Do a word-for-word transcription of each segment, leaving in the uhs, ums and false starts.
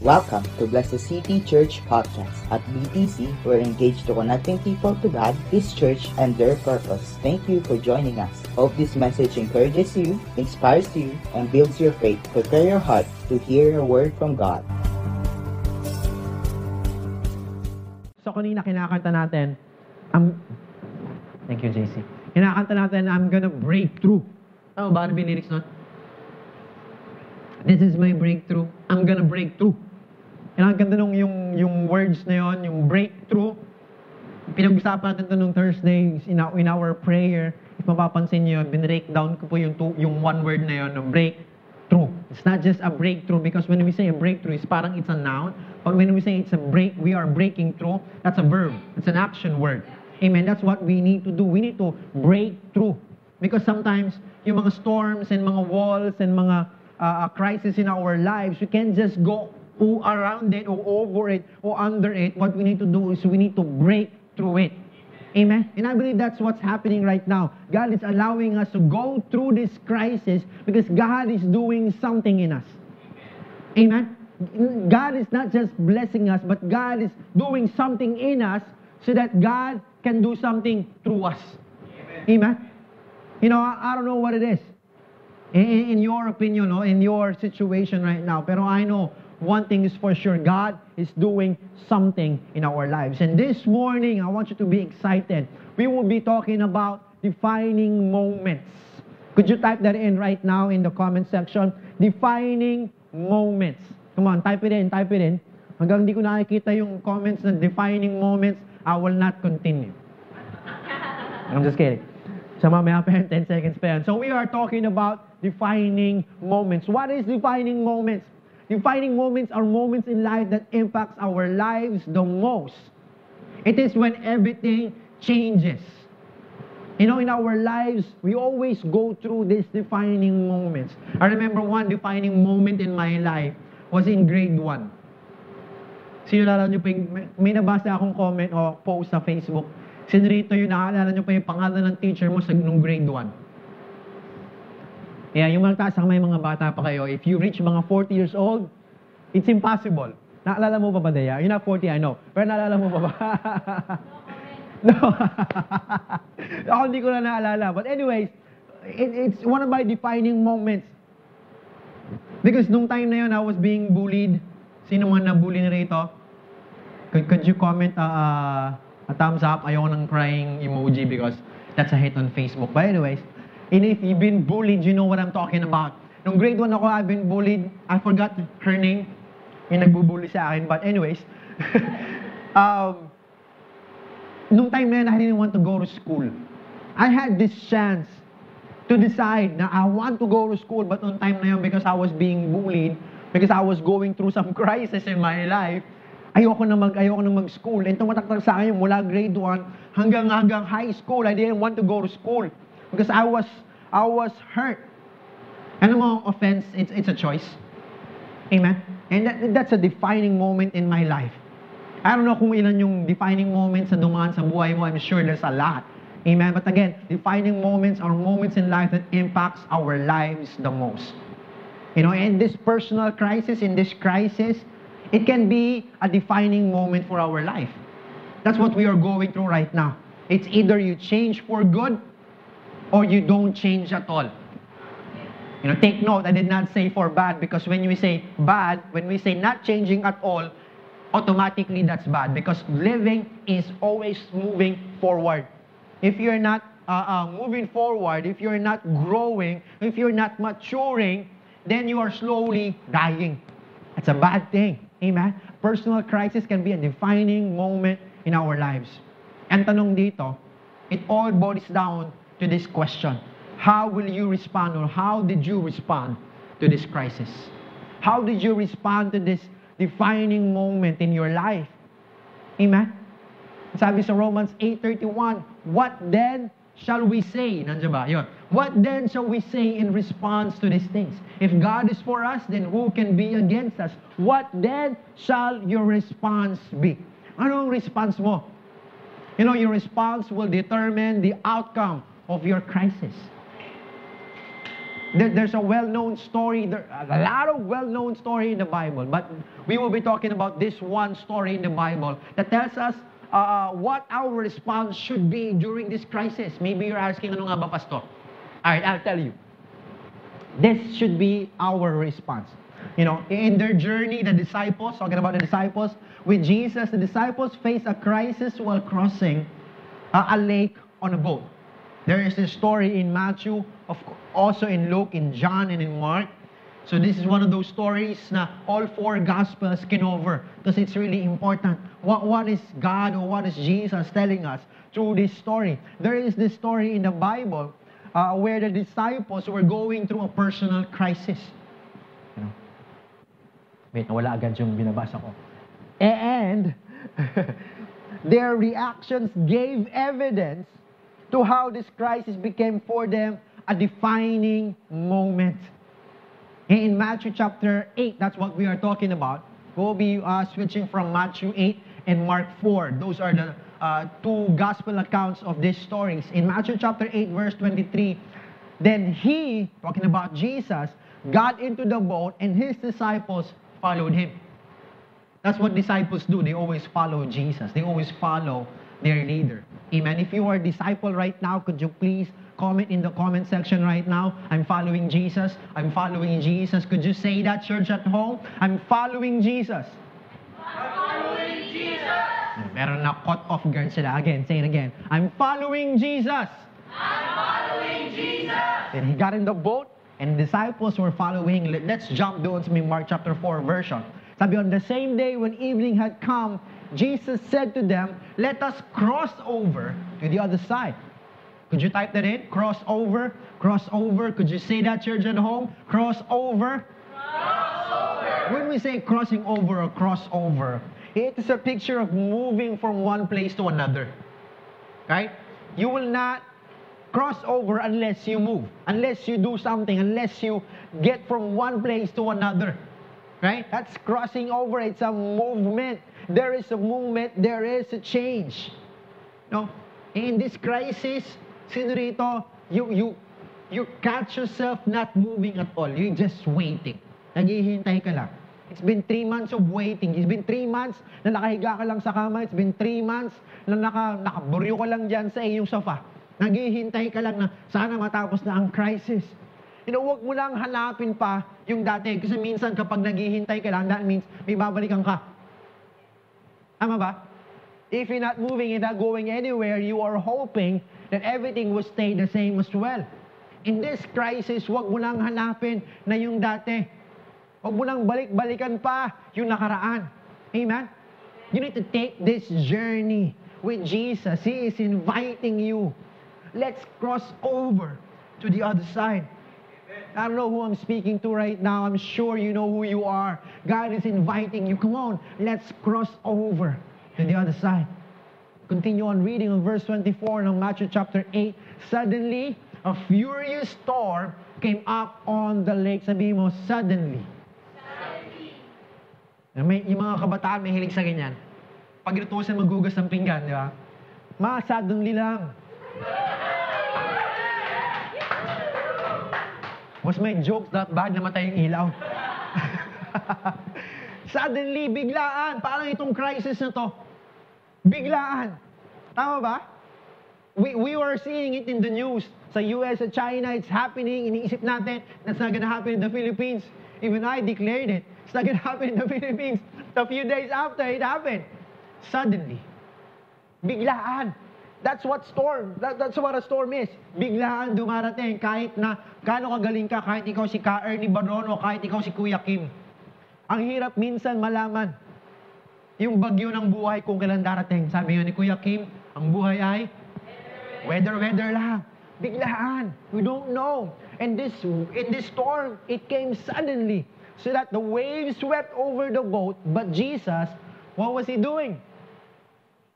Welcome to Bless the City Church podcast. At B T C, we're engaged to connecting people to God, His church, and their purpose. Thank you for joining us. Hope this message encourages you, inspires you, and builds your faith. Prepare your heart to hear a word from God. So kanina kinakanta natin, I'm... Thank you, J C. Kinakanta natin, I'm gonna break through. Oh, Barbie Nickson. This is my breakthrough. I'm gonna break through. Ang ganda nung yung, yung words na yun, yung breakthrough. Pinag-usapan natin ito nung Thursday in our, in our prayer. If mapapansin nyo, binrake down ko po yung, two, yung one word na yun, breakthrough. It's not just a breakthrough because when we say a breakthrough, it's parang it's a noun. But when we say it's a break, we are breaking through, that's a verb. It's an action word. Amen. That's what we need to do. We need to break through. Because sometimes, yung mga storms and mga walls and mga uh, crisis in our lives, we can't just go o around it, or over it, or under it. What we need to do is we need to break through it. Amen? And I believe that's what's happening right now. God is allowing us to go through this crisis because God is doing something in us. Amen? God is not just blessing us, but God is doing something in us so that God can do something through us. Amen? You know, I, I don't know what it is. In, in your opinion, no? In your situation right now, pero I know one thing is for sure, God is doing something in our lives. And this morning, I want you to be excited. We will be talking about defining moments. Could you type that in right now in the comment section? Defining moments. Come on, type it in, type it in. Hanggang hindi ko nakikita yung comments na defining moments, I will not continue. I'm just kidding. So mamaya pa yung ten seconds pa yan. So we are talking about defining moments. What is defining moments? Defining moments are moments in life that impacts our lives the most. It is when everything changes. You know, in our lives, we always go through these defining moments. I remember one defining moment in my life was in grade one. Sino naalala nyo pa yung, may nabasa akong comment o post sa Facebook. Sino rito yun, naalala nyo pa yung pangalan ng teacher mo sa nung grade one? Yeah, yung mga taas may mga bata pa kayo, if you reach mga forty years old, it's impossible. Naalala mo pa ba, Daya? You're not forty, I know. Pero naalala mo pa ba? No. Ako hindi ko na naalala. But anyways, it, it's one of my defining moments. Because nung time na yun, I was being bullied. Sino man na-bully na rito? Could, could you comment uh, a thumbs up? Ayaw ng crying emoji because that's a hit on Facebook. But anyways, and if you've been bullied, you know what I'm talking about. Nung grade one ako, I've been bullied. I forgot her name. Yung nagbubully sa akin. But anyways, um, nung time na yun, I didn't want to go to school. I had this chance to decide na I want to go to school. But nung time na yun, because I was being bullied, because I was going through some crisis in my life, ayoko na mag, ayoko na mag-school. And tumataktak sa akin mula grade one hanggang hanggang high school. I didn't want to go to school. Because I was, I was hurt. And among offense, it's, it's a choice. Amen? And that, that's a defining moment in my life. I don't know kung ilan yung defining moments na dumaan sa buhay mo. I'm sure there's a lot. Amen? But again, defining moments are moments in life that impacts our lives the most. You know, in this personal crisis, in this crisis, it can be a defining moment for our life. That's what we are going through right now. It's either you change for good, or you don't change at all. You know, take note, I did not say for bad, because when we say bad, when we say not changing at all, automatically that's bad, because living is always moving forward. If you're not uh, uh, moving forward, if you're not growing, if you're not maturing, then you are slowly dying. That's a bad thing. Amen? Personal crisis can be a defining moment in our lives. And tanong dito, it all boils down to this question. How will you respond, or how did you respond to this crisis? How did you respond to this defining moment in your life? Amen? Sabi sa Romans eight thirty-one, what then shall we say? Nandiyan ba? Yun. What then shall we say in response to these things? If God is for us, then who can be against us? What then shall your response be? Anong response mo? You know, your response will determine the outcome of your crisis. There, there's a well-known story, there, a lot of well-known story in the Bible, but we will be talking about this one story in the Bible that tells us uh, what our response should be during this crisis. Maybe you're asking, ano nga ba, Pastor? Alright, I'll tell you. This should be our response. You know, in their journey, the disciples, talking about the disciples, with Jesus, the disciples face a crisis while crossing uh, a lake on a boat. There is a story in Matthew, of also in Luke, in John, and in Mark. So this is one of those stories na all four Gospels can over, because it's really important. What, what is God or what is Jesus telling us through this story? There is this story in the Bible uh, where the disciples were going through a personal crisis. You know? Wait, nawala agad yung binabasa ko. And their reactions gave evidence to how this crisis became for them a defining moment. In Matthew chapter eight, that's what we are talking about. We'll be uh, switching from Matthew eight and Mark four. Those are the uh, two gospel accounts of these stories. In Matthew chapter eight, verse twenty-three, then he, talking about Jesus, got into the boat and his disciples followed him. That's what disciples do. They always follow Jesus. They always follow their leader. Amen. If you are a disciple right now, could you please comment in the comment section right now? I'm following Jesus. I'm following Jesus. Could you say that, church at home? I'm following Jesus. I'm following Jesus. Meron na caught off guard sila. Again, say it again. I'm following Jesus. I'm following Jesus. Then he got in the boat and the disciples were following. Let's jump down to Mark chapter four version. Sabi, on the same day when evening had come, Jesus said to them, let us cross over to the other side. Could you type that in? Cross over, cross over. Could you say that, church at home? Cross over. Cross over. When we say crossing over or cross over, it is a picture of moving from one place to another. Right? You will not cross over unless you move, unless you do something, unless you get from one place to another. Right? That's crossing over. It's a movement. There is a movement. There is a change. No? In this crisis, sinurito, you, you, you catch yourself not moving at all. You're just waiting. Naghihintay ka lang. It's been three months of waiting. It's been three months na nakahiga ka lang sa kama. It's been three months na naka, nakaburyo ka lang dyan sa iyong sofa. Naghihintay ka lang na sana matapos na ang crisis. You know, huwag mo lang hanapin pa yung dati. Kasi minsan kapag naghihintay ka lang, that means may babalikan ka. Tama ba? If you're not moving, you're not going anywhere, you are hoping that everything will stay the same as well. In this crisis, huwag mo lang hanapin na yung dati. Huwag mo lang balik-balikan pa yung nakaraan. Amen? You need to take this journey with Jesus. He is inviting you. Let's cross over to the other side. I don't know who I'm speaking to right now. I'm sure you know who you are. God is inviting you. Come on, let's cross over to the other side. Continue on reading on verse twenty-four in Matthew chapter eight. Suddenly, a furious storm came up on the lake. Sabihin mo, suddenly. Suddenly. May, yung mga kabataan may hilig sa ganyan. Pag inutusan magugas ng pinggan, di ba? Ma, suddenly lang. Was my joke that bad na matay yung ilaw? Suddenly, biglaan. Parang itong crisis na to. Biglaan. Tama ba? We, we were seeing it in the news. Sa U S at China, it's happening. Iniisip natin, that's not gonna happen in the Philippines. Even I declared it. It's not gonna happen in the Philippines. A few days after, it happened. Suddenly. Biglaan. That's what storm, that, that's what a storm is. Biglaan dumarating kahit na kano kagaling ka, kahit ikaw si Ka Ernie Baron o kahit ikaw si Kuya Kim. Ang hirap minsan malaman yung bagyo ng buhay kung kailan darating. Sabi yun ni Kuya Kim, ang buhay ay weather, weather lang. Biglaan. We don't know. And this, in this storm, it came suddenly so that the waves swept over the boat. But Jesus, what was He doing?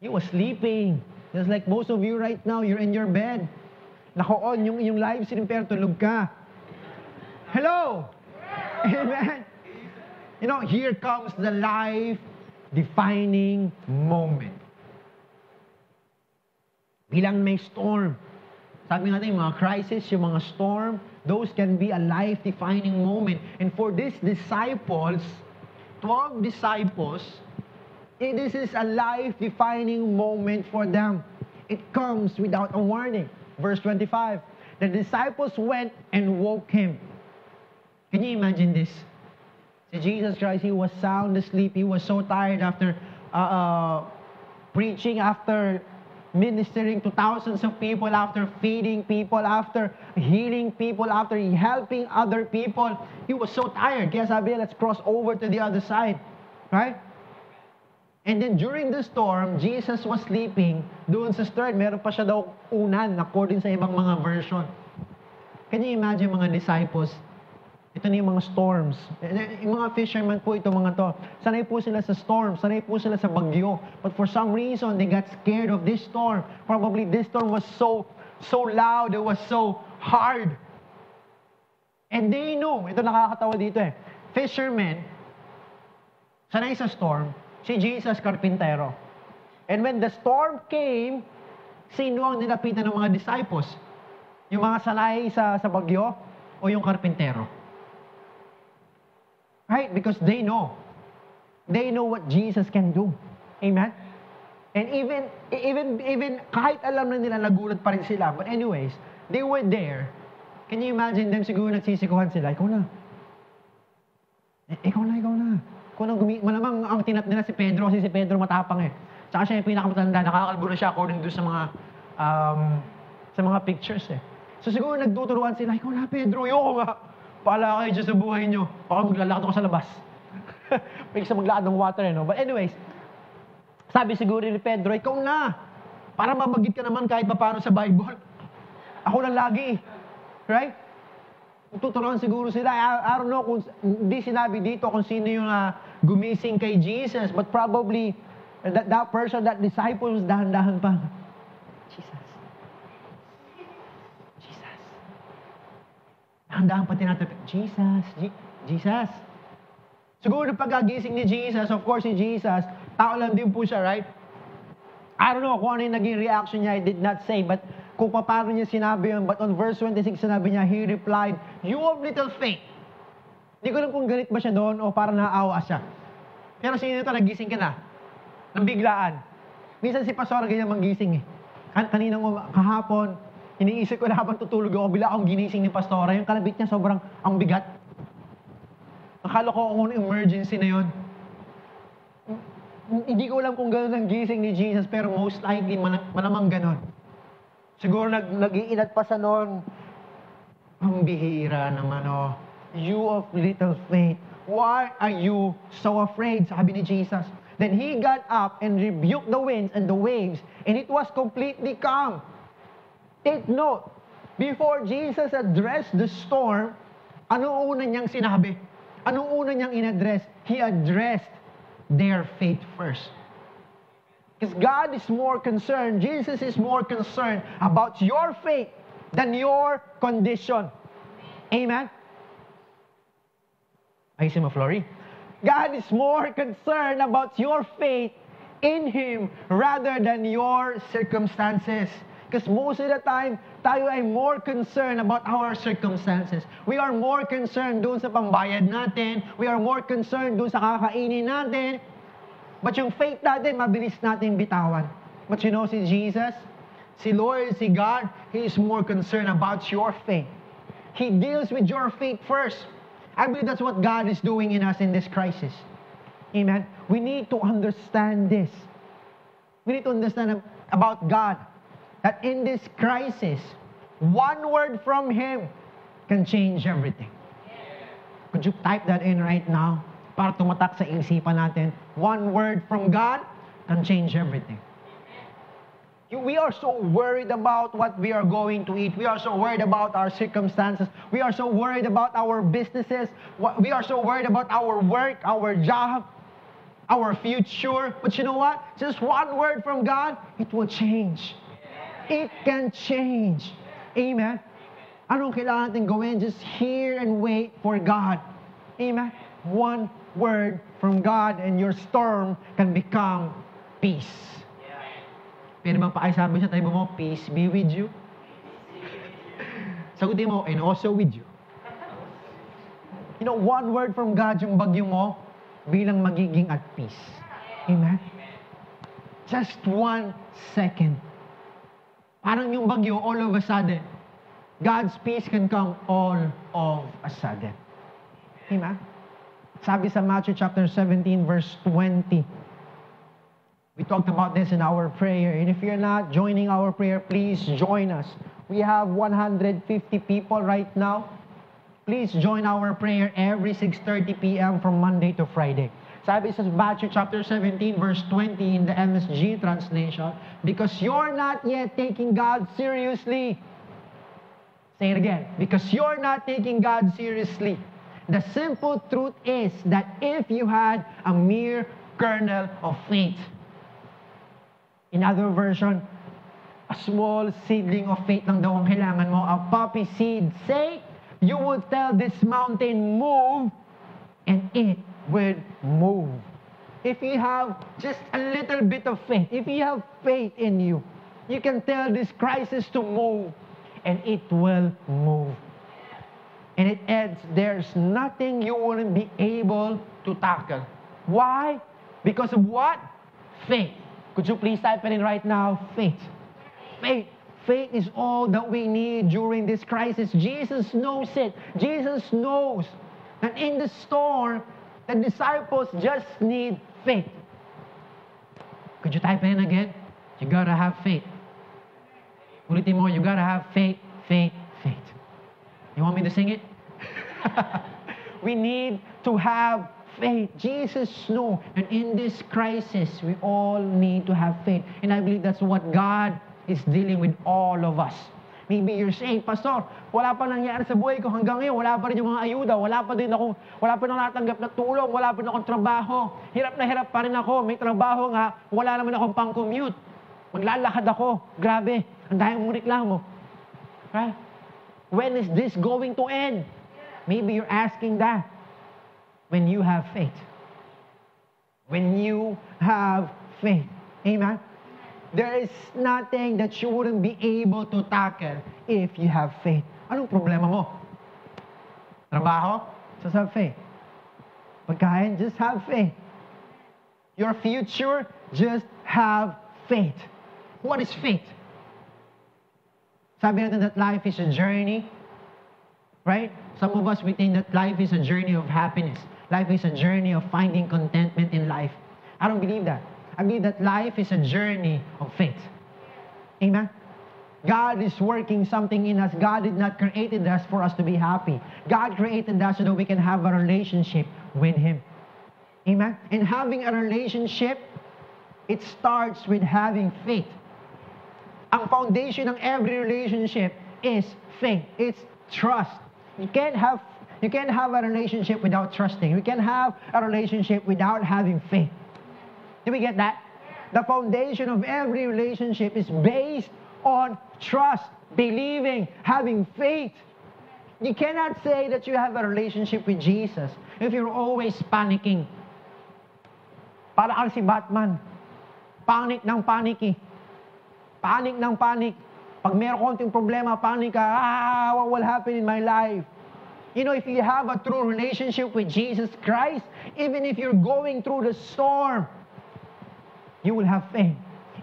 He was sleeping. Just like most of you right now, you're in your bed. Nako-on yung iyong live stream pero tulog ka. Hello! Amen! You know, here comes the life-defining moment. Bilang may storm, Sabi natin, yung mga crisis, yung mga storm, those can be a life-defining moment. And for these disciples, twelve disciples, it, this is a life-defining moment for them. It comes without a warning. Verse twenty-five, the disciples went and woke him. Can you imagine this? See, Jesus Christ, he was sound asleep. He was so tired after uh, uh, preaching, after ministering to thousands of people, after feeding people, after healing people, after helping other people. He was so tired. Kaya sabi, let's cross over to the other side. Right? And then during the storm, Jesus was sleeping. Doon sa stern, meron pa siya daw unan, according sa ibang mga version. Can you imagine mga disciples? Ito na yung mga storms. Yung mga fishermen po, ito mga to. Sanay po sila sa storm. Sanay po sila sa bagyo. But for some reason, they got scared of this storm. Probably this storm was so, so loud. It was so hard. And they knew, ito nakakatawa dito eh. Fishermen, sanay sa storm. Si Jesus, karpintero. And when the storm came, sino ang nilapitan ng mga disciples? Yung mga sanay sa, sa bagyo o yung karpintero? Right? Because they know. They know what Jesus can do. Amen? And even, even, even kahit alam na nila, nagulat pa rin sila. But anyways, they were there. Can you imagine them siguro nagsisikuhan sila? Ikaw na. Ikaw na, ikaw na. Kung gumi- malamang ang tinat nila si Pedro, kasi si Pedro matapang eh. Tsaka siya yung pinakamatanda, nakakalbo na siya according doon sa mga um, sa mga pictures eh. So siguro nagtuturuan sila, ikaw na Pedro, yoko nga. Paala kayo Diyos sa buhay nyo. Baka maglalakad ako sa labas. Pwede sa maglaad ng water eh, no? But anyways, sabi siguro ni Pedro, ikaw na. Para mabagit ka naman kahit papano sa Bible. Ako lang lagi eh. Right? Tuturuan siguro sila. I, I don't know kung hindi sinabi dito kung sino yung uh, gumising kay Jesus, but probably that, that person, that disciple, dahan-dahan pa. Jesus. Jesus. Dahan-dahan pa tinatapit. Jesus. Je- Jesus. Siguro pagkagising ni Jesus, of course si Jesus, tao lang din po siya, right? I don't know kung ano yung naging reaction niya, I did not say, but kung paano niya sinabi yun, but on verse twenty-six, sinabi niya, he replied, you have little faith. Hindi ko alam kung galit ba siya doon o parang naawa siya. Pero sino ito, nagising ka na? Nang biglaan. Minsan si Pastor, ganyan manggising eh. Kaninang kahapon, iniisip ko na habang tutulog ako, bila akong ginising ni Pastor, yung kalabit niya sobrang ang bigat. Akala ko kung emergency na yun. Hindi ko alam kung gano'n ang gising ni Jesus, pero most likely, malamang gano'n. Siguro nag, nag-iinat pa sa noon. Ang bihira naman, oh. You of little faith, why are you so afraid? Sabi ni Jesus. Then he got up and rebuked the winds and the waves, and it was completely calm. Take note, before Jesus addressed the storm, ano una niyang sinabi? Ano una niyang inaddress? He addressed their faith first. Because God is more concerned, Jesus is more concerned about your faith than your condition. Amen? I see my flurry. God is more concerned about your faith in Him rather than your circumstances. Because most of the time, tayo ay more concerned about our circumstances. We are more concerned dun sa pambayad natin. We are more concerned dun sa kakainin natin. But yung faith natin, mabilis natin bitawan. But you know, si Jesus, si Lord, si God, He is more concerned about your faith. He deals with your faith first. I believe that's what God is doing in us in this crisis. Amen? We need to understand this. We need to understand about God, that in this crisis, one word from Him can change everything. Could you type that in right now? Para tumatak sa isipan natin, one word from God can change everything. We are so worried about what we are going to eat. We are so worried about our circumstances. We are so worried about our businesses. We are so worried about our work, our job, our future. But you know what? Just one word from God, it will change. It can change. Amen? Anong kailangan natin gawin? Just hear and wait for God. Amen? One word from God and your storm can become peace. Pero bang pakisabi sa tayo mo, peace be with you. Sagutin mo, and also with you. You know, one word from God yung bagyo mo bilang magiging at peace. Amen? Just one second. Parang yung bagyo all of a sudden. God's peace can come all of a sudden. Amen? Sabi sa Matthew chapter seventeen verse twenty. We talked about this in our prayer. And if you're not joining our prayer, please join us. We have one hundred fifty people right now. Please join our prayer every six thirty p.m. from Monday to Friday. Sabi sa Matthew chapter seventeen verse twenty in the M S G translation, because you're not yet taking God seriously. Say it again. Because you're not taking God seriously. The simple truth is that if you had a mere kernel of faith. In other version, a small seedling of faith lang daw ang kailangan mo, a poppy seed. Say, you will tell this mountain, move, and it will move. If you have just a little bit of faith, if you have faith in you, you can tell this crisis to move, and it will move. And it adds, there's nothing you wouldn't be able to tackle. Why? Because of what? Faith. Could you please type it in right now? Faith. Faith. Faith is all that we need during this crisis. Jesus knows it. Jesus knows that in the storm, the disciples just need faith. Could you type it in again? You gotta have faith. Ulitin mo, you gotta have faith, faith, faith. You want me to sing it? We need to have faith. Jesus knows. And in this crisis, we all need to have faith. And I believe that's what God is dealing with all of us. Maybe you're saying, Pastor, wala pa nangyari sa buhay ko hanggang ngayon, wala pa rin yung mga ayuda, wala pa din ako, wala pa nang natanggap na tulong, wala pa rin akong trabaho, hirap na hirap pa rin ako, may trabaho nga, wala naman akong pang-commute, maglalakad ako, grabe, ang dahil mong reklamo. Right? When is this going to end? Maybe you're asking that. When you have faith. When you have faith. Amen? There is nothing that you wouldn't be able to tackle if you have faith. Anong problema mo? Trabaho? Just have faith. Pagkain? Just have faith. Your future? Just have faith. What is faith? Sabi natin that life is a journey. Right? Some of us, we think that life is a journey of happiness. Life is a journey of finding contentment in life. I don't believe that. I mean that life is a journey of faith. Amen? God is working something in us. God did not create us for us to be happy. God created us so that we can have a relationship with Him. Amen? And having a relationship, it starts with having faith. Ang foundation ng every relationship is faith. It's trust. You can't have, you can't have a relationship without trusting. You can't have a relationship without having faith. Do we get that? The foundation of every relationship is based on trust, believing, having faith. You cannot say that you have a relationship with Jesus if you're always panicking. Parang si Batman. Panic ng paniki. Panic ng panic. Pag mayroong konting problema, panic ka. Ah, what will happen in my life? You know, if you have a true relationship with Jesus Christ, even if you're going through the storm, you will have faith.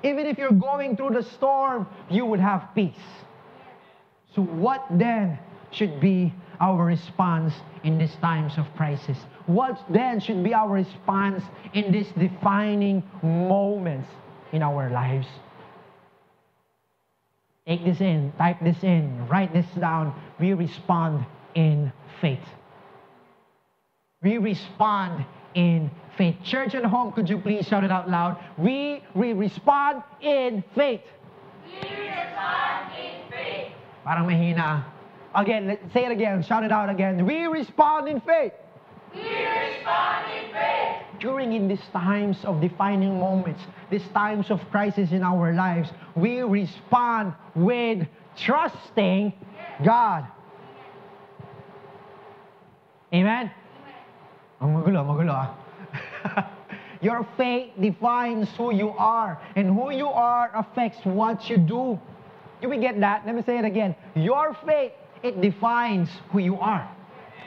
Even if you're going through the storm, you will have peace. So what then should be our response in these times of crisis? What then should be our response in these defining moments in our lives? Take this in, type this in, write this down. We respond in faith. We respond in faith. Church and home, could you please shout it out loud? We, we respond in faith. We respond in faith. Parang mahina. Again, let's say it again. Shout it out again. We respond in faith. We respond in faith. During in these times of defining moments, these times of crisis in our lives, we respond with trusting God. Amen? Ang magulo, magulo ah. Your faith defines who you are, and who you are affects what you do. Do we get that? Let me say it again. Your faith it defines who you are.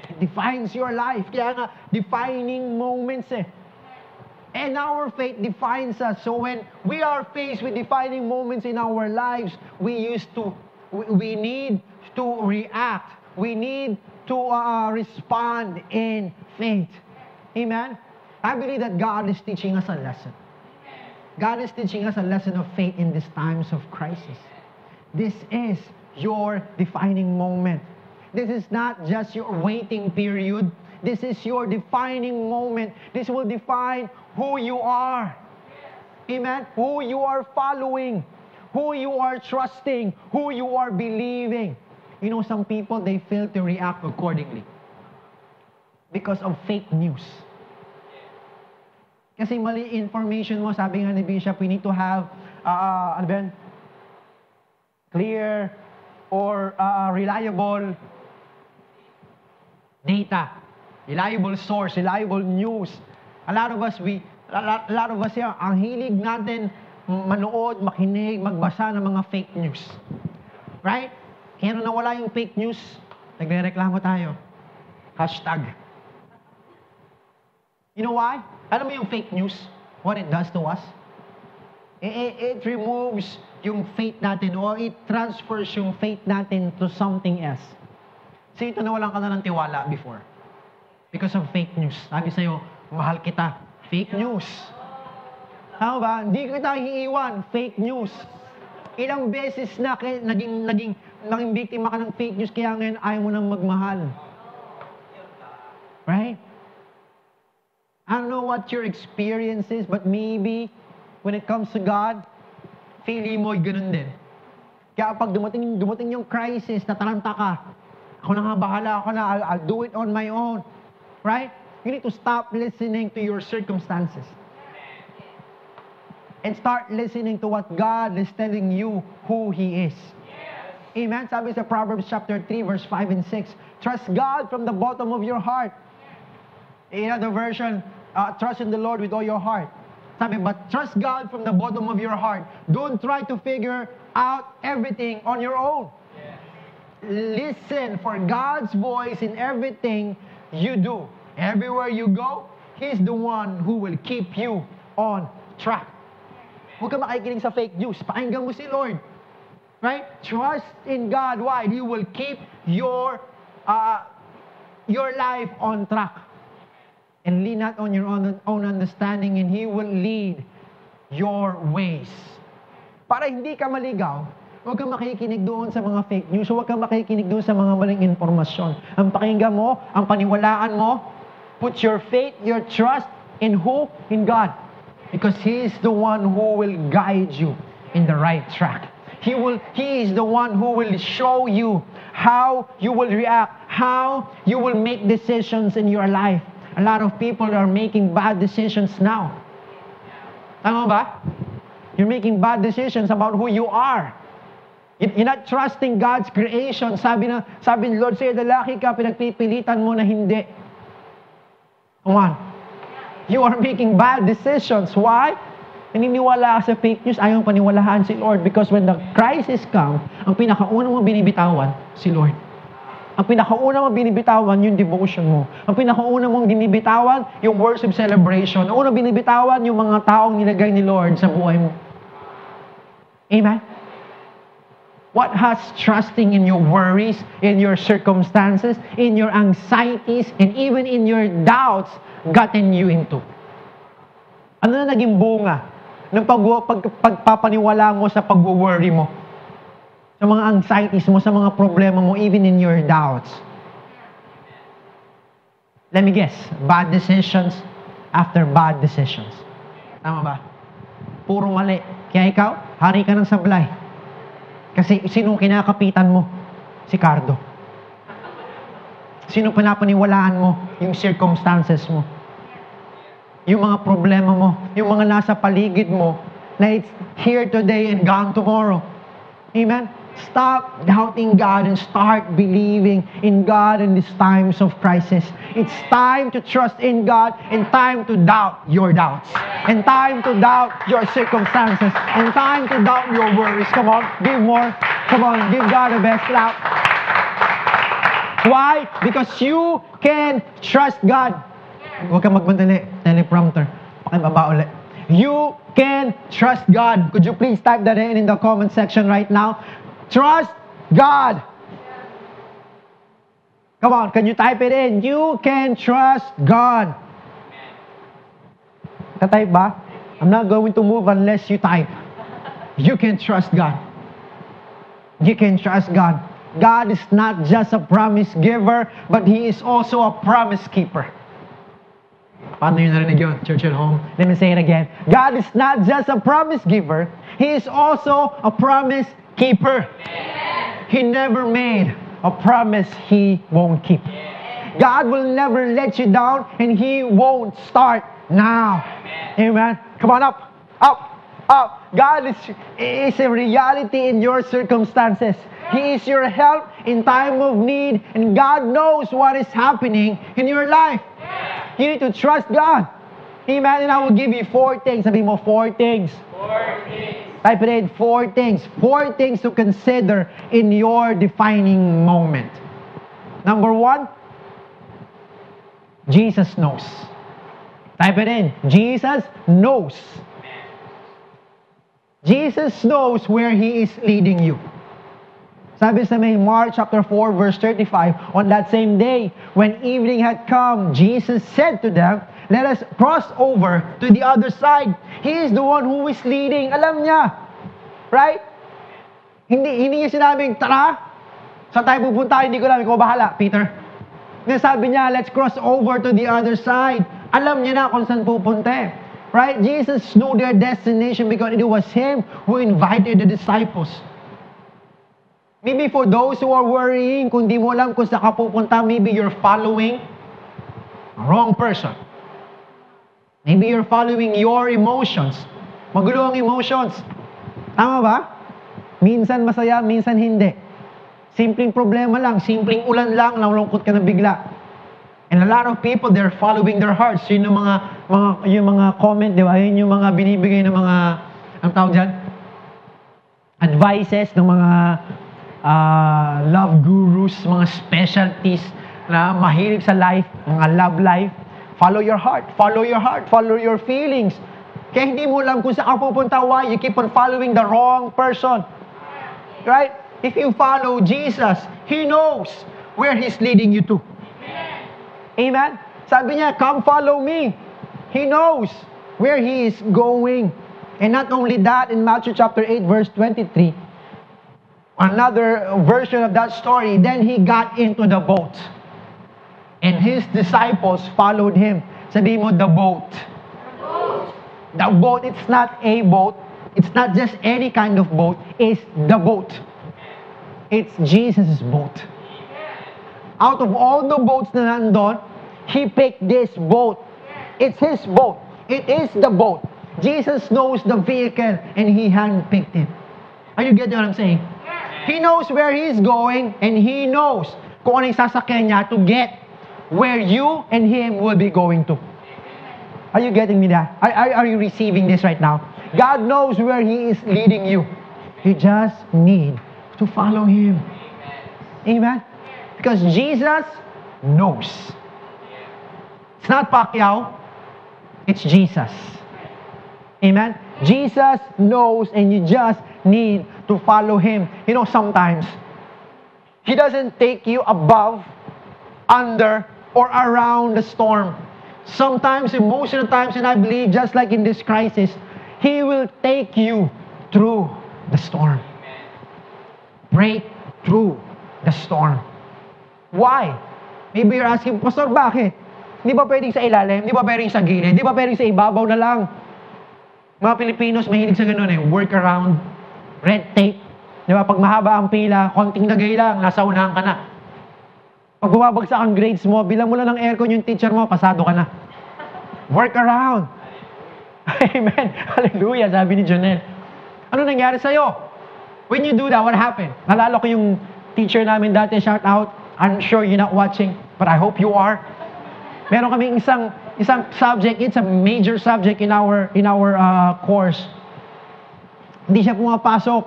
It defines your life. Kaya nga, defining moments eh. And our faith defines us. So when we are faced with defining moments in our lives, we used to, we need to react. We need to uh, respond in faith. Amen? I believe that God is teaching us a lesson. God is teaching us a lesson of faith in these times of crisis. This is your defining moment. This is not just your waiting period. This is your defining moment. This will define who you are. Amen? Who you are following. Who you are trusting. Who you are believing. You know, some people, they fail to react accordingly because of fake news. Kasi mali information mo, sabi nga ni Bishop, we need to have uh, ano ba yan? Clear or uh, reliable data, reliable source, reliable news. A lot of us, we, a lot, a lot of us, yeah, ang hilig natin manood, makinig, magbasa ng mga fake news. Right? Kaya nung nawala yung fake news, nagre-reklamo tayo. Hashtag. You know why? Alam mo yung fake news? What it does to us? It, it, it removes yung faith natin or it transfers yung faith natin to something else. So ito, nawalan ka na ng tiwala before. Because of fake news. Sabi sa'yo, mahal kita. Fake news. Tama ba? Hindi kita iiwan. Fake news. Ilang beses na kaya, naging, naging, naging biktima ka ng fake news kaya ngayon ayaw mo nang magmahal. Right? I don't know what your experience is, but maybe when it comes to God, feeling mo ganun din. Kaya pag dumating, dumating yung crisis, nataranta ka, ako na nga, bahala ako na, I'll, I'll do it on my own. Right? You need to stop listening to your circumstances. And start listening to what God is telling you who He is. Amen? Sabi sa Proverbs chapter three, verse five and six, trust God from the bottom of your heart. In other version, uh, trust in the Lord with all your heart. Sabi, but trust God from the bottom of your heart. Don't try to figure out everything on your own. Yeah. Listen for God's voice in everything you do. Everywhere you go, He's the one who will keep you on track. Huwag ka makikinig sa fake news. Pakinggan mo si Lord. Right? Trust in God. Why? He will keep your, uh, your life on track. And lean not on your own, own understanding, and He will lead your ways. Para hindi ka maligaw, huwag kang makikinig doon sa mga fake news, huwag kang makikinig doon sa mga maling informasyon. Ang pakinggan mo, ang paniwalaan mo, put your faith, your trust in who? In God. Because He is the one who will guide you in the right track. He will. He is the one who will show you how you will react, how you will make decisions in your life. A lot of people are making bad decisions now. Tama ba? You're making bad decisions about who you are. You're not trusting God's creation. Sabi na, sabi ni Lord, sa'yo, lalaki ka, pinagpipilitan mo na hindi. Come on. You are making bad decisions. Why? Naniniwala ka sa fake news, ayaw paniwalaan si Lord. Because when the crisis comes, ang pinakauna mo binibitawan, si Lord. Ang pinakauna mong binibitawan, yung devotion mo. Ang pinakauna mong binibitawan, yung worship celebration. Ang una binibitawan, yung mga taong nilagay ni Lord sa buhay mo. Amen? What has trusting in your worries, in your circumstances, in your anxieties, and even in your doubts gotten you into? Ano na naging bunga ng pag, pag, pagpapaniwala mo sa pag-worry mo? Sa mga anxieties mo, sa mga problema mo, even in your doubts. Let me guess, bad decisions after bad decisions. Tama ba? Puro mali. Kaya ikaw, hari ka ng sablay. Kasi sino kinakapitan mo? Si Cardo. Sino pinapaniwalaan mo? Yung circumstances mo. Yung mga problema mo. Yung mga nasa paligid mo. Na it's here today and gone tomorrow. Amen? Stop doubting God and start believing in God in these times of crisis. It's time to trust in God and time to doubt your doubts. And time to doubt your circumstances. And time to doubt your worries. Come on, give more. Come on, give God the best clap. Why? Because you can trust God. Huwag kang magmadali. Teleprompter. Pakibaba ulit. You can trust God. Could you please type that in in the comment section right now? Trust God. Come on, can you type it in? You can trust God. Katype ba? I'm not going to move unless you type. You can trust God. You can trust God. God is not just a promise giver, but He is also a promise keeper. Paano yun narinig yun? Church at home. Let me say it again. God is not just a promise giver. He is also a promise keeper. He never made a promise He won't keep. God will never let you down, and He won't start now. Amen. Come on up. Up. Up. God is, is a reality in your circumstances. He is your help in time of need, and God knows what is happening in your life. You need to trust God. Amen. And I will give you four things. Sabi mo, four things. Four things. Type it in, four things. Four things to consider in your defining moment. Number one, Jesus knows. Type it in, Jesus knows. Jesus knows where He is leading you. Sabi sa may Mark chapter four verse thirty-five, on that same day, when evening had come, Jesus said to them, "Let us cross over to the other side." He is the one who is leading. Alam niya. Right? Hindi, hindi niya sinabing, tara, saan tayo pupunta? Hindi ko alam. Ikaw bahala, Peter. Sabi niya, let's cross over to the other side. Alam niya na kung saan pupunta. Right? Jesus knew their destination because it was Him who invited the disciples. Maybe for those who are worrying, kung di mo alam kung saan ka pupunta, maybe you're following a wrong person. Maybe you're following your emotions. Magulo ang emotions. Tama ba? Minsan masaya, minsan hindi. Simpleng problema lang, simpleng ulan lang, nalulungkot ka na bigla. And a lot of people, they're following their hearts. Yun yung mga, mga, yung mga comment, di ba? Yun yung mga binibigay ng mga, ang tawag dyan? Advices ng mga uh, love gurus, mga specialties na mahilig sa life, mga love life. Follow your heart. Follow your heart. Follow your feelings. Kaya hindi mo alam kung saan ka pupunta. Why? You keep on following the wrong person. Right? If you follow Jesus, He knows where He's leading you to. Amen? Sabi niya, come follow me. He knows where He is going. And not only that, in Matthew chapter eight verse twenty-three, another version of that story, then He got into the boat. And His disciples followed Him. Sabi mo, the boat. The boat. The boat, it's not a boat. It's not just any kind of boat. It's the boat. It's Jesus' boat. Out of all the boats na nandun, He picked this boat. It's His boat. It is the boat. Jesus knows the vehicle and He handpicked it. Are you getting what I'm saying? He knows where He's going and He knows kung anong sasakyan niya to get where you and Him will be going to. Are you getting me that? Are, are, are you receiving this right now? God knows where He is leading you. You just need to follow Him. Amen? Because Jesus knows. It's not Pacquiao. It's Jesus. Amen? Jesus knows and you just need to follow Him. You know, sometimes He doesn't take you above, under, or around the storm. Sometimes, most of the times, and I believe just like in this crisis, He will take you through the storm. Break through the storm. Why? Maybe you're asking, Pastor, bakit? Di ba pwedeng sa ilalim? Di ba pwedeng sa gilid? Di ba pwedeng sa ibabaw na lang? Mga Pilipinos, mahilig sa ganun eh. Work around, red tape. Di ba? Pag mahaba ang pila, konting tagay lang, nasa unahan ka na. Pag bumabagsak ang grades mo, bilang mo lang ng aircon yung teacher mo, pasado ka na. Work around. Amen. Hallelujah, sabi ni Jonel. Ano nangyari sa'yo? When you do that, what happened? Nalala ko yung teacher namin dati, shout out. I'm sure you're not watching, but I hope you are. Meron kaming isang, isang subject, it's a major subject in our, in our uh, course. Hindi siya pumapasok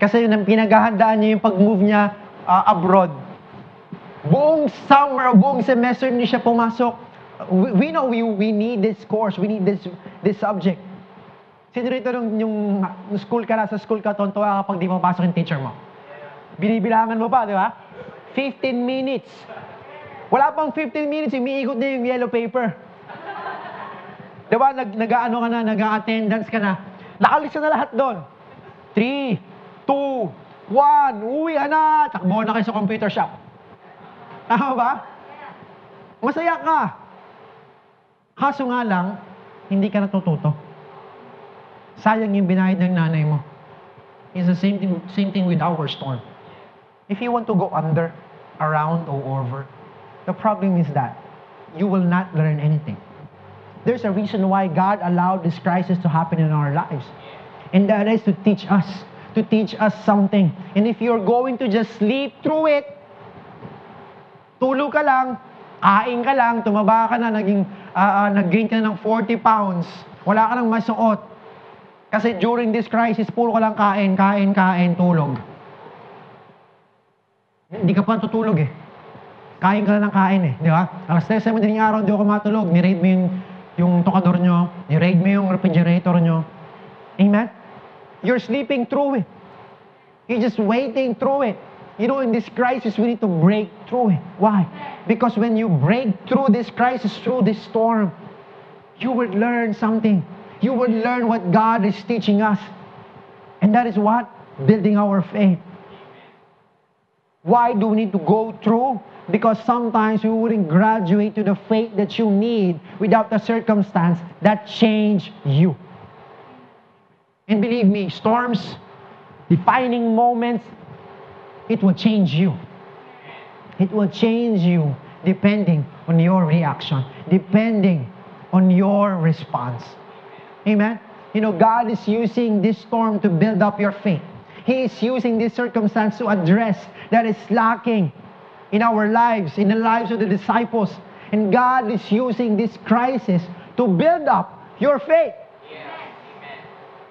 kasi yung pinaghahandaan niya yung pag-move niya uh, abroad. Buong summer, buong semester hindi siya pumasok. We, we know we we need this course, we need this this subject. Sino rito nung yung school ka na, sa school ka, tontuwa kapag di mo pasok yung teacher mo. Binibilangan mo pa, di ba? fifteen minutes. Wala pang fifteen minutes, umiikot na yung yellow paper. Di ba? Nag-ano ka na, nag-attendance ka na. Nakalis na lahat doon. three, two, one, uwi ka na! Takbo na kayo sa computer shop. Tama ba? Masaya ka. Kaso nga lang, hindi ka natututo. Sayang yung binayad ng nanay mo. It's the same thing, same thing with our storm. If you want to go under, around, or over, the problem is that you will not learn anything. There's a reason why God allowed this crisis to happen in our lives. And that is to teach us. To teach us something. And if you're going to just sleep through it, tulog ka lang, kain ka lang, tumaba ka na, naging, uh, uh, nag-gain ka na ng forty pounds. Wala ka nang masuot. Kasi during this crisis, puro ka lang kain, kain, kain, tulog. Hindi ka pa tutulog eh. Kain ka lang ng kain eh, di ba? Tapos next seven din araw, di ako matulog. Ni-raid mo yung, yung tokador nyo, ni-raid mo yung refrigerator nyo. Amen? You're sleeping through it. You're just waiting through it. You know, in this crisis, we need to break through it. Why? Because when you break through this crisis, through this storm, you will learn something. You will learn what God is teaching us. And that is what? Building our faith. Why do we need to go through? Because sometimes we wouldn't graduate to the faith that you need without the circumstance that change you. And believe me, storms, defining moments, it will change you. It will change you depending on your reaction, depending on your response. Amen? You know, God is using this storm to build up your faith. He is using this circumstance to address that is lacking in our lives, in the lives of the disciples. And God is using this crisis to build up your faith. Yeah.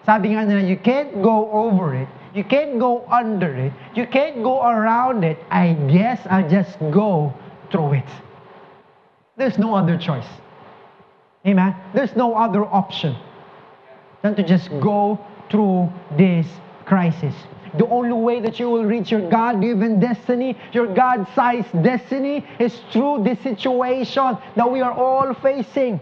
Sabi nga nila, you can't go over it. You can't go under it. You can't go around it. I guess I'll just go through it. There's no other choice. Amen? There's no other option than to just go through this crisis. The only way that you will reach your God-given destiny, your God-sized destiny, is through this situation that we are all facing.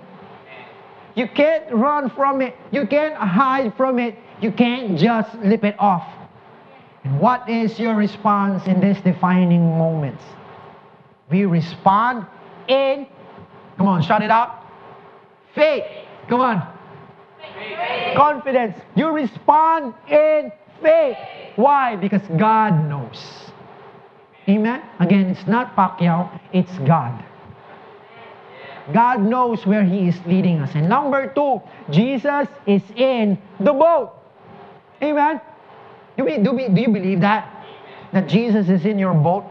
You can't run from it. You can't hide from it. You can't just lip it off. And what is your response in these defining moments? We respond in, come on, shout it out. Faith. Come on. Faith. Confidence. You respond in faith. Why? Because God knows. Amen? Again, it's not Pacquiao, it's God. God knows where He is leading us. And number two, Jesus is in the boat. Amen? Do, we, do, we, do you believe that? That Jesus is in your boat?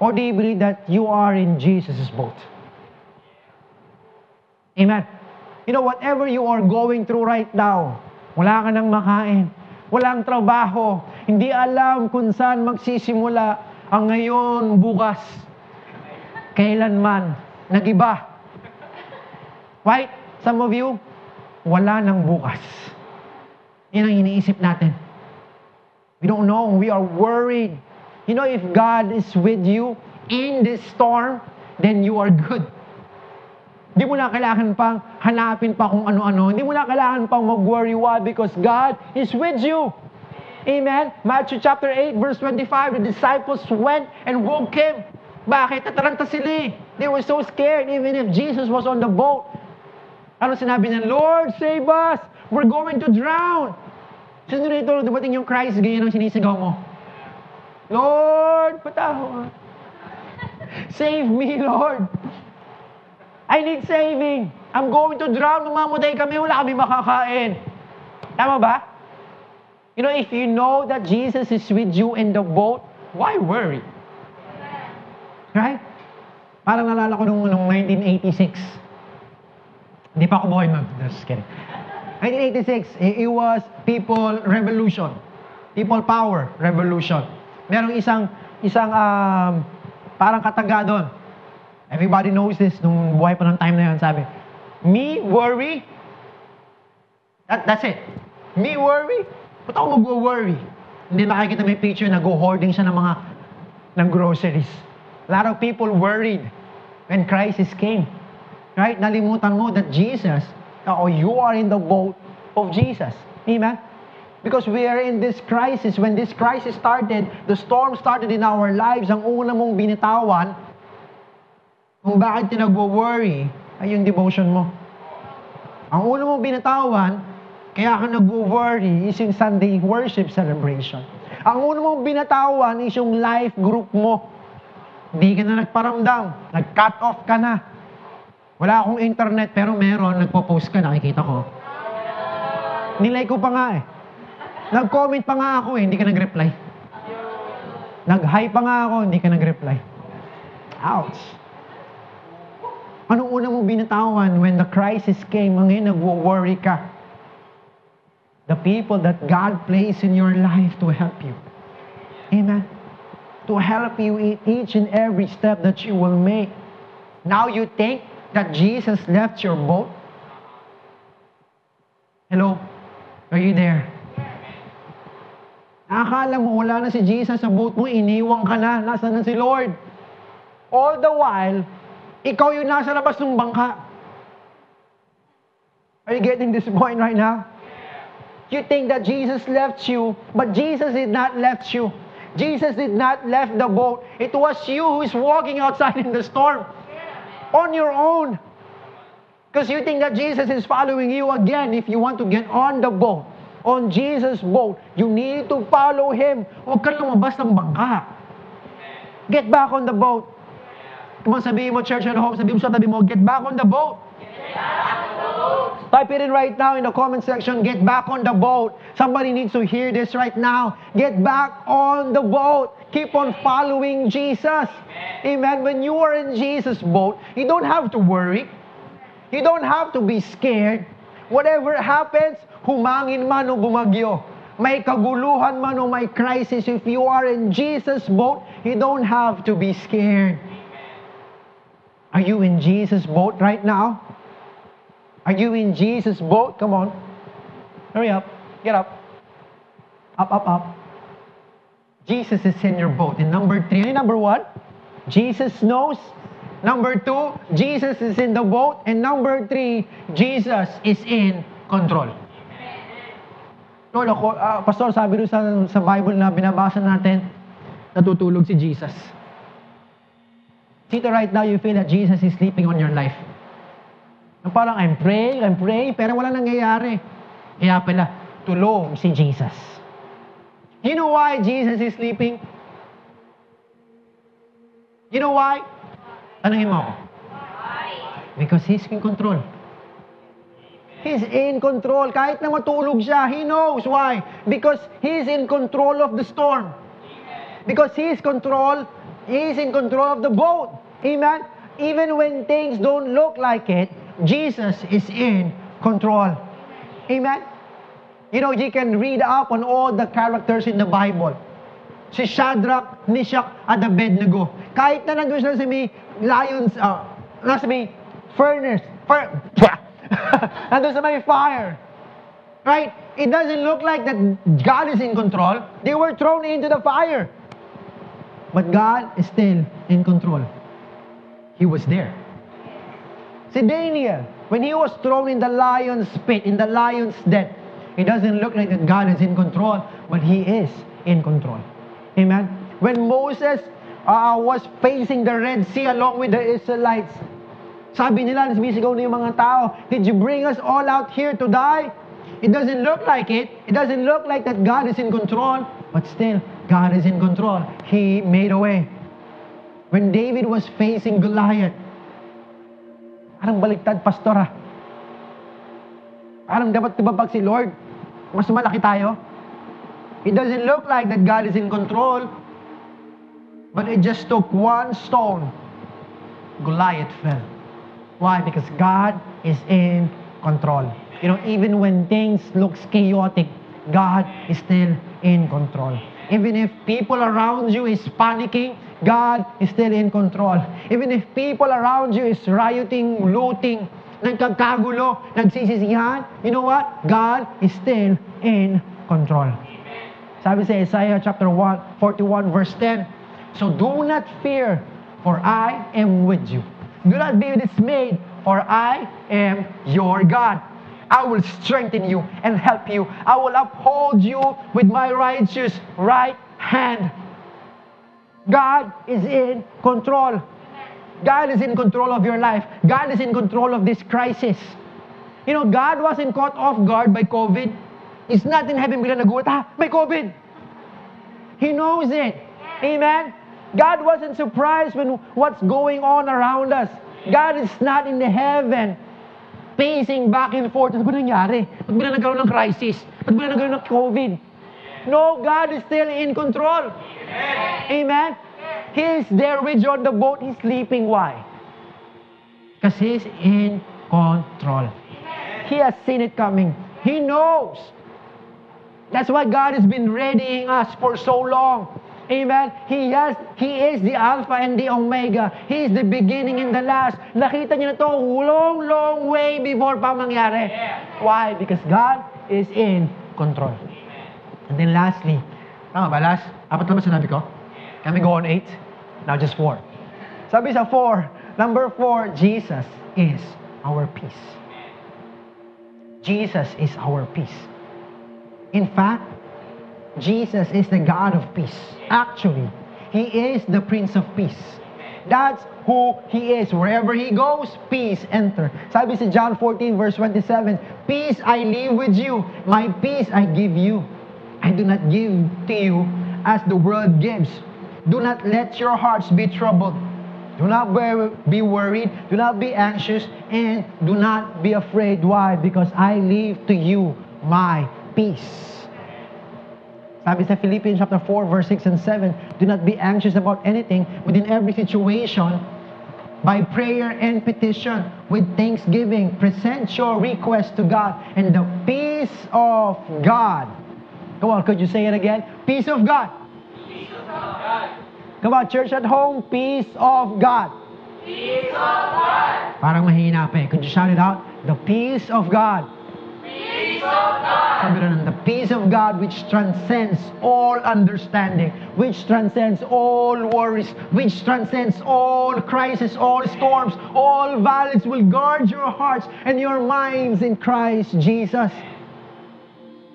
Or do you believe that you are in Jesus' boat? Amen? You know, whatever you are going through right now, wala ka nang makain, walang trabaho, hindi alam kung saan magsisimula ang ngayon, bukas, kailanman, nag-iba. Right? Some of you, wala nang bukas. Yan ang iniisip natin. We don't know. We are worried. You know, if God is with you in this storm, then you are good. Hindi mo na kailangan pang hanapin pa kung ano-ano. Hindi mo na kailangan pang mag-worry. Why? Because God is with you. Amen? Matthew chapter eight, verse twenty-five, the disciples went and woke him. Bakit? Tataranta sila. They were so scared even if Jesus was on the boat. Ano sinabi niya? Lord, save us! We're going to drown. Sino rito, dumating yung Christ, ganyan ang sinisigaw mo. Lord, pataho. Save me, Lord. I need saving. I'm going to drown. Mamamatay kami. Wala kami makakain. Tama ba? You know, if you know that Jesus is with you in the boat, why worry? Right? Parang nalala ko nung, nung nineteen eighty-six. Hindi pa ako buhay nun. Just kidding. nineteen eighty-six, it was people revolution. People power revolution. Merong isang isang um, Parang kataga doon. Everybody knows this. Nung buhay pa ng time na yun, sabi, me worry. That, that's it. Me worry. Ba't ako mag-worry? Hindi nakikita may picture na go-hoarding siya ng mga ng groceries. A lot of people worried when crisis came. Right? Nalimutan mo that Jesus, or you are in the boat of Jesus. Amen? Because we are in this crisis. When this crisis started, the storm started in our lives. Ang una mong binitawan, kung bakit tinag-worry, ay yung devotion mo. Ang una mong binitawan, kaya ka nag-worry, is yung Sunday worship celebration. Ang una mong binitawan is yung life group mo. Hindi ka na nagparamdam. Nag-cut off ka na. Wala akong internet, pero meron. Nagpo-post ka, nakikita ko. Nilike ko pa nga eh. Nag-comment pa nga ako eh, hindi ka nag-reply. Nag-hi pa nga ako, hindi ka nag-reply. Ouch! Anong una mong binitawan when the crisis came, ngayon nag-worry ka? The people that God placed in your life to help you. Amen? To help you in each and every step that you will make. Now you think that Jesus left your boat? Hello? Are you there? Akala mo, wala na si Jesus sa boat mo, iniwang ka na, nasa na si Lord? All the while, ikaw yung nasa labas ng bangka. Are you getting this point right now? You think that Jesus left you, but Jesus did not left you. Jesus did not left the boat. It was you who is walking outside in the storm. On your own. Because you think that Jesus is following you again. If you want to get on the boat, on Jesus' boat, you need to follow Him. Huwag ka lumabas ng bangka. Get back on the boat. Kung sabihin mo, church at home, sabihin mo sa tabi mo, get back on the boat. Get back on the boat. Type it in right now in the comment section, get back on the boat. Somebody needs to hear this right now. Get back on the boat. Keep on following Jesus. Amen. When you are in Jesus' boat, you don't have to worry. You don't have to be scared. Whatever happens, humangin man o bumagyo, may kaguluhan man o may crisis, if you are in Jesus' boat, you don't have to be scared. Are you in Jesus' boat right now? Are you in Jesus' boat? Come on. Hurry up. Get up. Up, up, up. Jesus is in your boat. And number three, number one, Jesus knows. Number two, Jesus is in the boat. And number three, Jesus is in control. Lord, ako, uh, Pastor, sabi rin sa, sa Bible na binabasa natin, natutulog si Jesus. Dito right now, you feel that Jesus is sleeping on your life. Nang parang, I'm praying, I'm praying, pero wala nangyayari. Kaya pala, tulog si Jesus. You know why Jesus is sleeping? You know why? Tanungin mo ako. Because He's in control. He's in control. Kahit na matulog siya, He knows why. Because He's in control of the storm. Because He's control, He's in control of the boat. Amen? Even when things don't look like it, Jesus is in control. Amen? You know, you can read up on all the characters in the Bible. Si Shadrach, Meshach, at Abednego. Kahit na nandun sila sa may lions, uh, nasa may furnace, fur- nandun sa may fire. Right? It doesn't look like that God is in control. They were thrown into the fire. But God is still in control. He was there. Si Daniel, when he was thrown in the lion's pit, in the lion's den, it doesn't look like that God is in control, but He is in control. Amen? When Moses uh, was facing the Red Sea along with the Israelites, sabi nila, sumisigaw na yung mga tao, did you bring us all out here to die? It doesn't look like it. It doesn't look like that God is in control, but still, God is in control. He made a way. When David was facing Goliath, parang baliktad, pastora. Parang dapat tibabag si Lord, mas malaki tayo. It doesn't look like that God is in control, but it just took one stone. Goliath fell. Why? Because God is in control. You know, even when things look chaotic, God is still in control. Even if people around you is panicking, God is still in control. Even if people around you is rioting, looting, nagkakagulo, nagsisisihan, you know what? God is still in control. Sabi sa Isaiah chapter one, forty-one verse ten, so do not fear, for I am with you. Do not be dismayed, for I am your God. I will strengthen you and help you. I will uphold you with my righteous right hand. God is in control. God is in control of your life. God is in control of this crisis. You know, God wasn't caught off guard by COVID. He's not in heaven bigla nagulat, ah, may COVID. He knows it. Amen? God wasn't surprised when what's going on around us. God is not in the heaven pacing back and forth. Ano ba nangyari? Ba't bigla nagkaroon ng crisis? Ba't bigla nagkaroon ng COVID? No, God is still in control. Amen? He is there with you on the boat. He's sleeping. Why? Because He's in control. He has seen it coming. He knows. That's why God has been readying us for so long. Amen? He has, He is the Alpha and the Omega. He is the beginning and the last. Nakita niyo na to long, long way before pa mangyari. Why? Because God is in control. And then lastly, tama ba, last? Apat na ba sinabi ko? Can we go on eight? Now just four. Sabi sa four, number four, Jesus is our peace. Jesus is our peace. In fact, Jesus is the God of peace. Actually, He is the Prince of Peace. That's who He is. Wherever He goes, peace enter. Sabi sa John fourteen verse twenty-seven, peace I leave with you, my peace I give you. I do not give to you as the world gives. Do not let your hearts be troubled. Do not be worried. Do not be anxious. And do not be afraid. Why? Because I leave to you my peace. Sabi sa Philippians chapter four, verse six and seven, do not be anxious about anything, but in every situation, by prayer and petition, with thanksgiving, present your request to God. And the peace of God. Come on, could you say it again? Peace of God. Peace of God. Come on, church at home, peace of God. Peace of God. Parang mahina pa eh. Could you shout it out? The peace of God. Peace of God. Sabi rin, the peace of God which transcends all understanding, which transcends all worries, which transcends all crises, all storms, all valleys, will guard your hearts and your minds in Christ Jesus.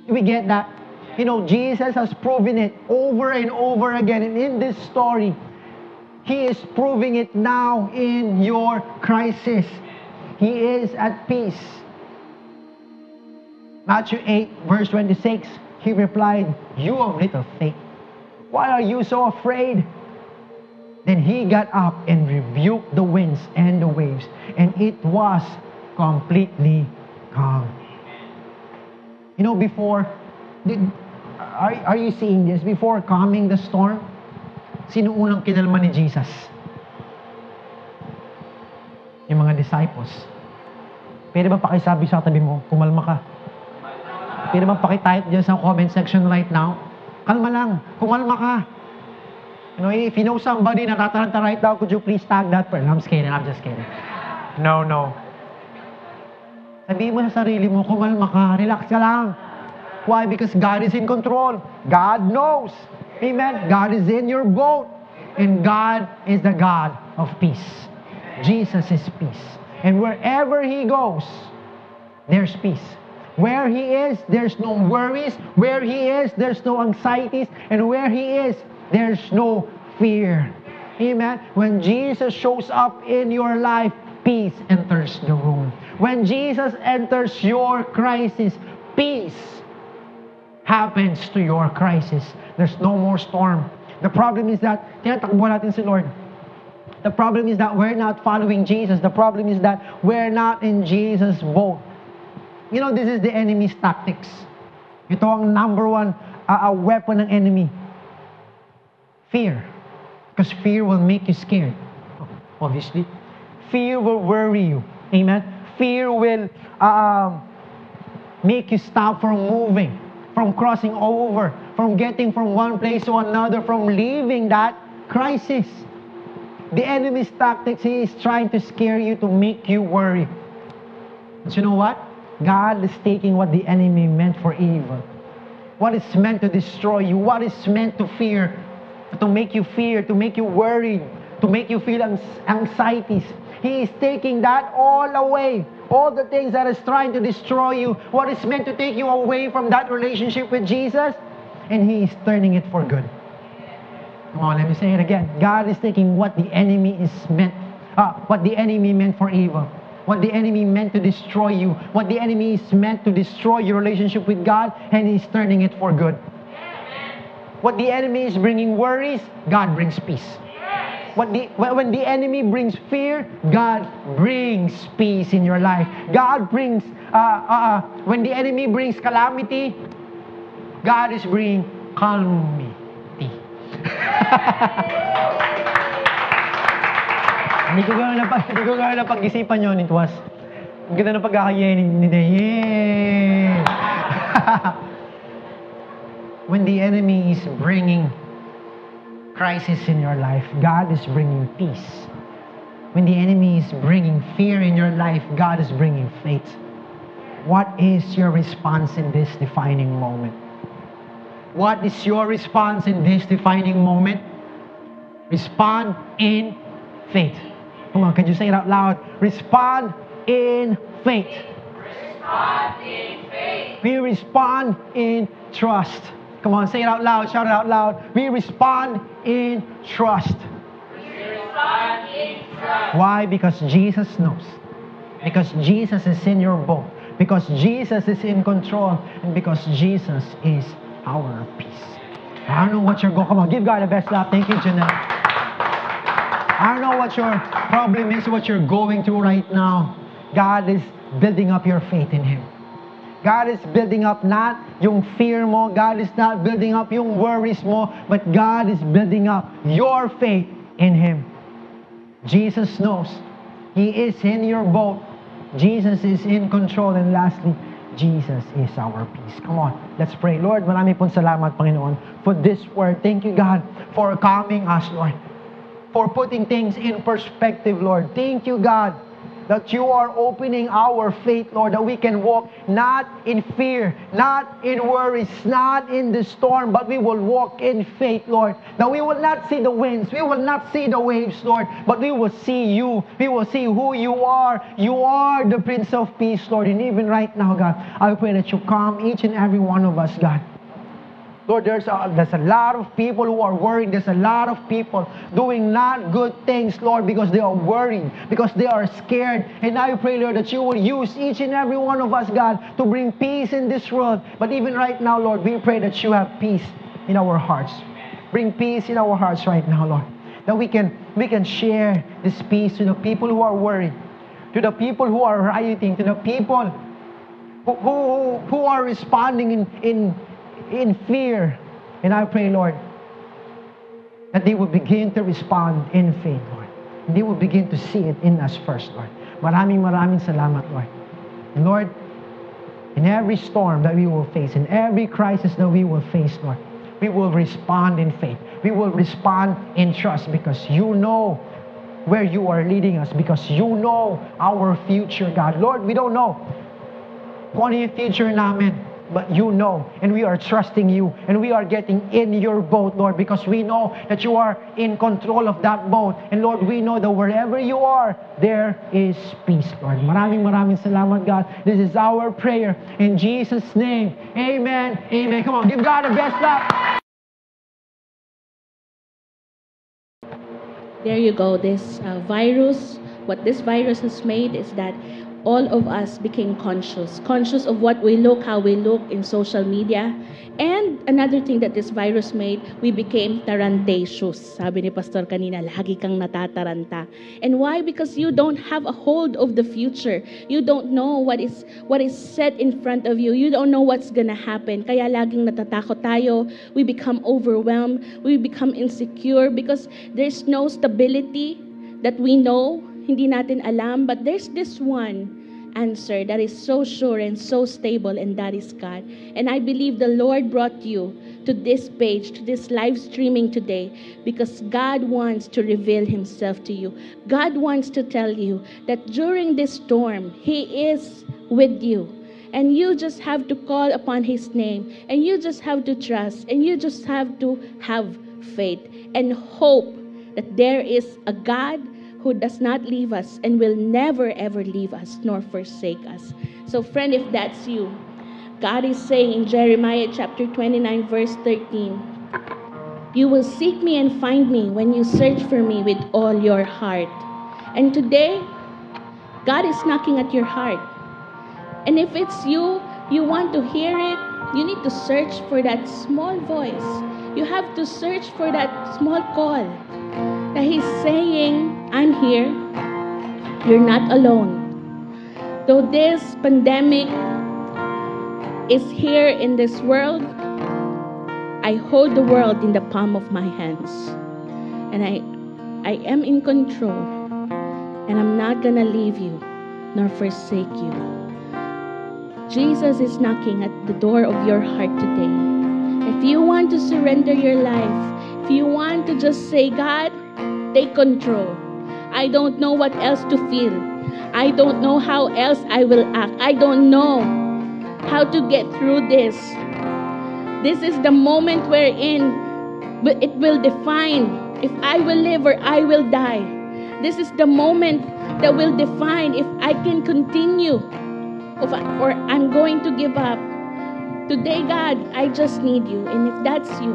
We get that? You know, Jesus has proven it over and over again. And in this story, He is proving it now in your crisis. He is at peace. Matthew eight, verse twenty-six, He replied, you of little faith, why are you so afraid? Then He got up and rebuked the winds and the waves, and it was completely calm. You know, before, did, Are, are you seeing this? Before calming the storm, sino unang kinalma ni Jesus? Yung mga disciples. Pwede ba pakisabi sa tabi mo, kumalma ka? Pwede ba pakitype dyan sa comment section right now? Kalma lang, kumalma ka. You know, if you know somebody na tataranta right now, could you please tag that person? I'm just kidding, I'm just kidding. No, no. Sabi mo sa sarili mo, kumalma ka, relax ka lang. Why? Because God is in control. God knows. Amen. God is in your boat. And God is the God of peace. Jesus is peace. And wherever He goes, there's peace. Where He is, there's no worries. Where He is, there's no anxieties. And where He is, there's no fear. Amen. When Jesus shows up in your life, peace enters the room. When Jesus enters your crisis, peace happens to your crisis. There's no more storm. The problem is that tinatakbo natin si Lord. The problem is that we're not following Jesus. The problem is that we're not in Jesus' boat. You know, this is the enemy's tactics. Ito ang number one uh, weapon ng enemy. Fear. Because fear will make you scared. Obviously. Fear will worry you. Amen? Fear will uh, make you stop from moving, from crossing over, from getting from one place to another, from leaving that crisis. The enemy's tactics, he is trying to scare you, to make you worry. But you know what? God is taking what the enemy meant for evil, what is meant to destroy you, what is meant to fear, to make you fear, to make you worried, to make you feel anxieties. He is taking that all away. All the things that is trying to destroy you, what is meant to take you away from that relationship with Jesus, and He is turning it for good. Come on, let me say it again. God is taking what the enemy is meant, uh, what the enemy meant for evil, what the enemy meant to destroy you, what the enemy is meant to destroy your relationship with God, and He's turning it for good. What the enemy is bringing worries, God brings peace. What the, when the enemy brings fear, God brings peace in your life. God brings, uh, uh, when the enemy brings calamity, God is bringing calmity. Hindi ko gano'n na pag-isipan yun, it was. Hindi ko na pagkakayanin nila. Yay! When the enemy is bringing crisis in your life, God is bringing peace. When the enemy is bringing fear in your life, God is bringing faith. What is your response in this defining moment? What is your response in this defining moment? Respond in faith. Come on, can you say it out loud? Respond in faith. Respond in faith. We respond in trust. Come on, say it out loud, shout it out loud. We respond in trust. We respond in trust. Why? Because Jesus knows. Because Jesus is in your boat. Because Jesus is in control. And because Jesus is our peace. I don't know what your goal. Come on, give God the best lap. Thank you, Janelle. I don't know what your problem is, what you're going through right now. God is building up your faith in Him. God is building up not yung fear mo. God is not building up yung worries mo. But God is building up your faith in Him. Jesus knows. He is in your boat. Jesus is in control. And lastly, Jesus is our peace. Come on, let's pray. Lord, marami pong salamat, Panginoon, for this word. Thank you, God, for calming us, Lord. For putting things in perspective, Lord. Thank you, God, that you are opening our faith, Lord, that we can walk not in fear, not in worries, not in the storm, but we will walk in faith, Lord. That we will not see the winds, we will not see the waves, Lord, but we will see you. We will see who you are. You are the Prince of Peace, Lord. And even right now, God, I pray that you calm each and every one of us, God. Lord, there's a, there's a lot of people who are worried. There's a lot of people doing not good things, Lord, because they are worried, because they are scared. And I pray, Lord, that you will use each and every one of us, God, to bring peace in this world. But even right now, Lord, we pray that you have peace in our hearts. Bring peace in our hearts right now, Lord. That we can, we can share this peace to the people who are worried, to the people who are rioting, to the people who, who, who are responding in... in in fear. And I pray, Lord, that they will begin to respond in faith, Lord. And they will begin to see it in us first, Lord. Maraming maraming salamat, Lord. And Lord, in every storm that we will face, in every crisis that we will face, Lord, we will respond in faith. We will respond in trust because you know where you are leading us, because you know our future, God. Lord, we don't know kung ano yung future namin, but you know, and we are trusting you, and we are getting in your boat, Lord, because we know that you are in control of that boat. And Lord, we know that wherever you are, there is peace, Lord. Maraming maraming salamat, God. This is our prayer in Jesus' name. Amen. Amen. Come on, give God the best love. There you go. This uh, virus, what this virus has made is that all of us became conscious, conscious of what we look, how we look in social media. And another thing that this virus made, we became tarantatious. Sabi ni Pastor kanina, lagi kang natataranta. And why? Because you don't have a hold of the future. You don't know what is what is set in front of you. You don't know what's gonna happen. Kaya laging natatakot tayo. We become overwhelmed. We become insecure because there's no stability that we know. Hindi natin alam, but there's this one answer that is so sure and so stable, and that is God. And I believe the Lord brought you to this page, to this live streaming today, because God wants to reveal himself to you. God wants to tell you that during this storm, he is with you. And you just have to call upon his name. And you just have to trust. And you just have to have faith and hope that there is a God who does not leave us and will never ever leave us nor forsake us. So friend, if that's you, God is saying in Jeremiah chapter twenty-nine verse thirteen, you will seek me and find me when you search for me with all your heart. And today, God is knocking at your heart. And if it's you, you want to hear it, you need to search for that small voice. You have to search for that small call. That he's saying, I'm here, you're not alone. Though this pandemic is here in this world, I hold the world in the palm of my hands. And I, I am in control. And I'm not gonna leave you nor forsake you. Jesus is knocking at the door of your heart today. If you want to surrender your life, if you want to just say, God, take control. I don't know what else to feel. I don't know how else I will act. I don't know how to get through this. This is the moment we're in, but it will define if I will live or I will die. This is the moment that will define if I can continue or I'm going to give up. Today, God, I just need you. And if that's you,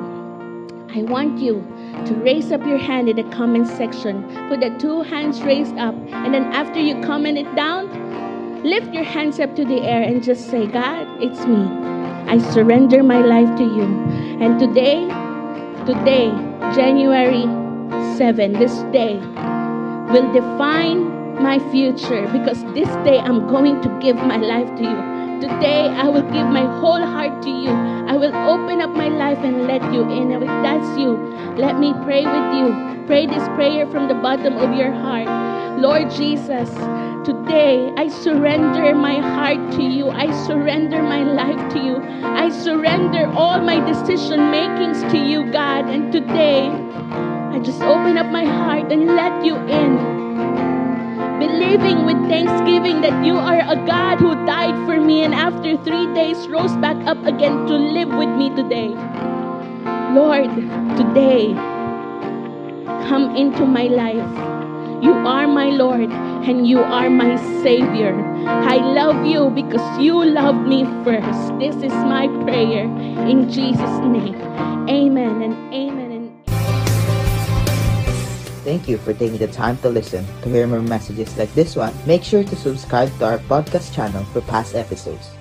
I want you to raise up your hand in the comment section. Put the two hands raised up. And then after you comment it down, lift your hands up to the air and just say, God, it's me. I surrender my life to you. And today, today, January seventh, this day will define my future, because this day I'm going to give my life to you. Today, I will give my whole heart to you. I will open up my life and let you in. And if that's you, let me pray with you. Pray this prayer from the bottom of your heart. Lord Jesus, today, I surrender my heart to you. I surrender my life to you. I surrender all my decision makings to you, God. And today, I just open up my heart and let you in. Believing with thanksgiving that you are a God who died for me and after three days rose back up again to live with me today. Lord, today, come into my life. You are my Lord and you are my Savior. I love you because you loved me first. This is my prayer in Jesus' name. Amen and amen. Thank you for taking the time to listen. To hear more messages like this one, make sure to subscribe to our podcast channel for past episodes.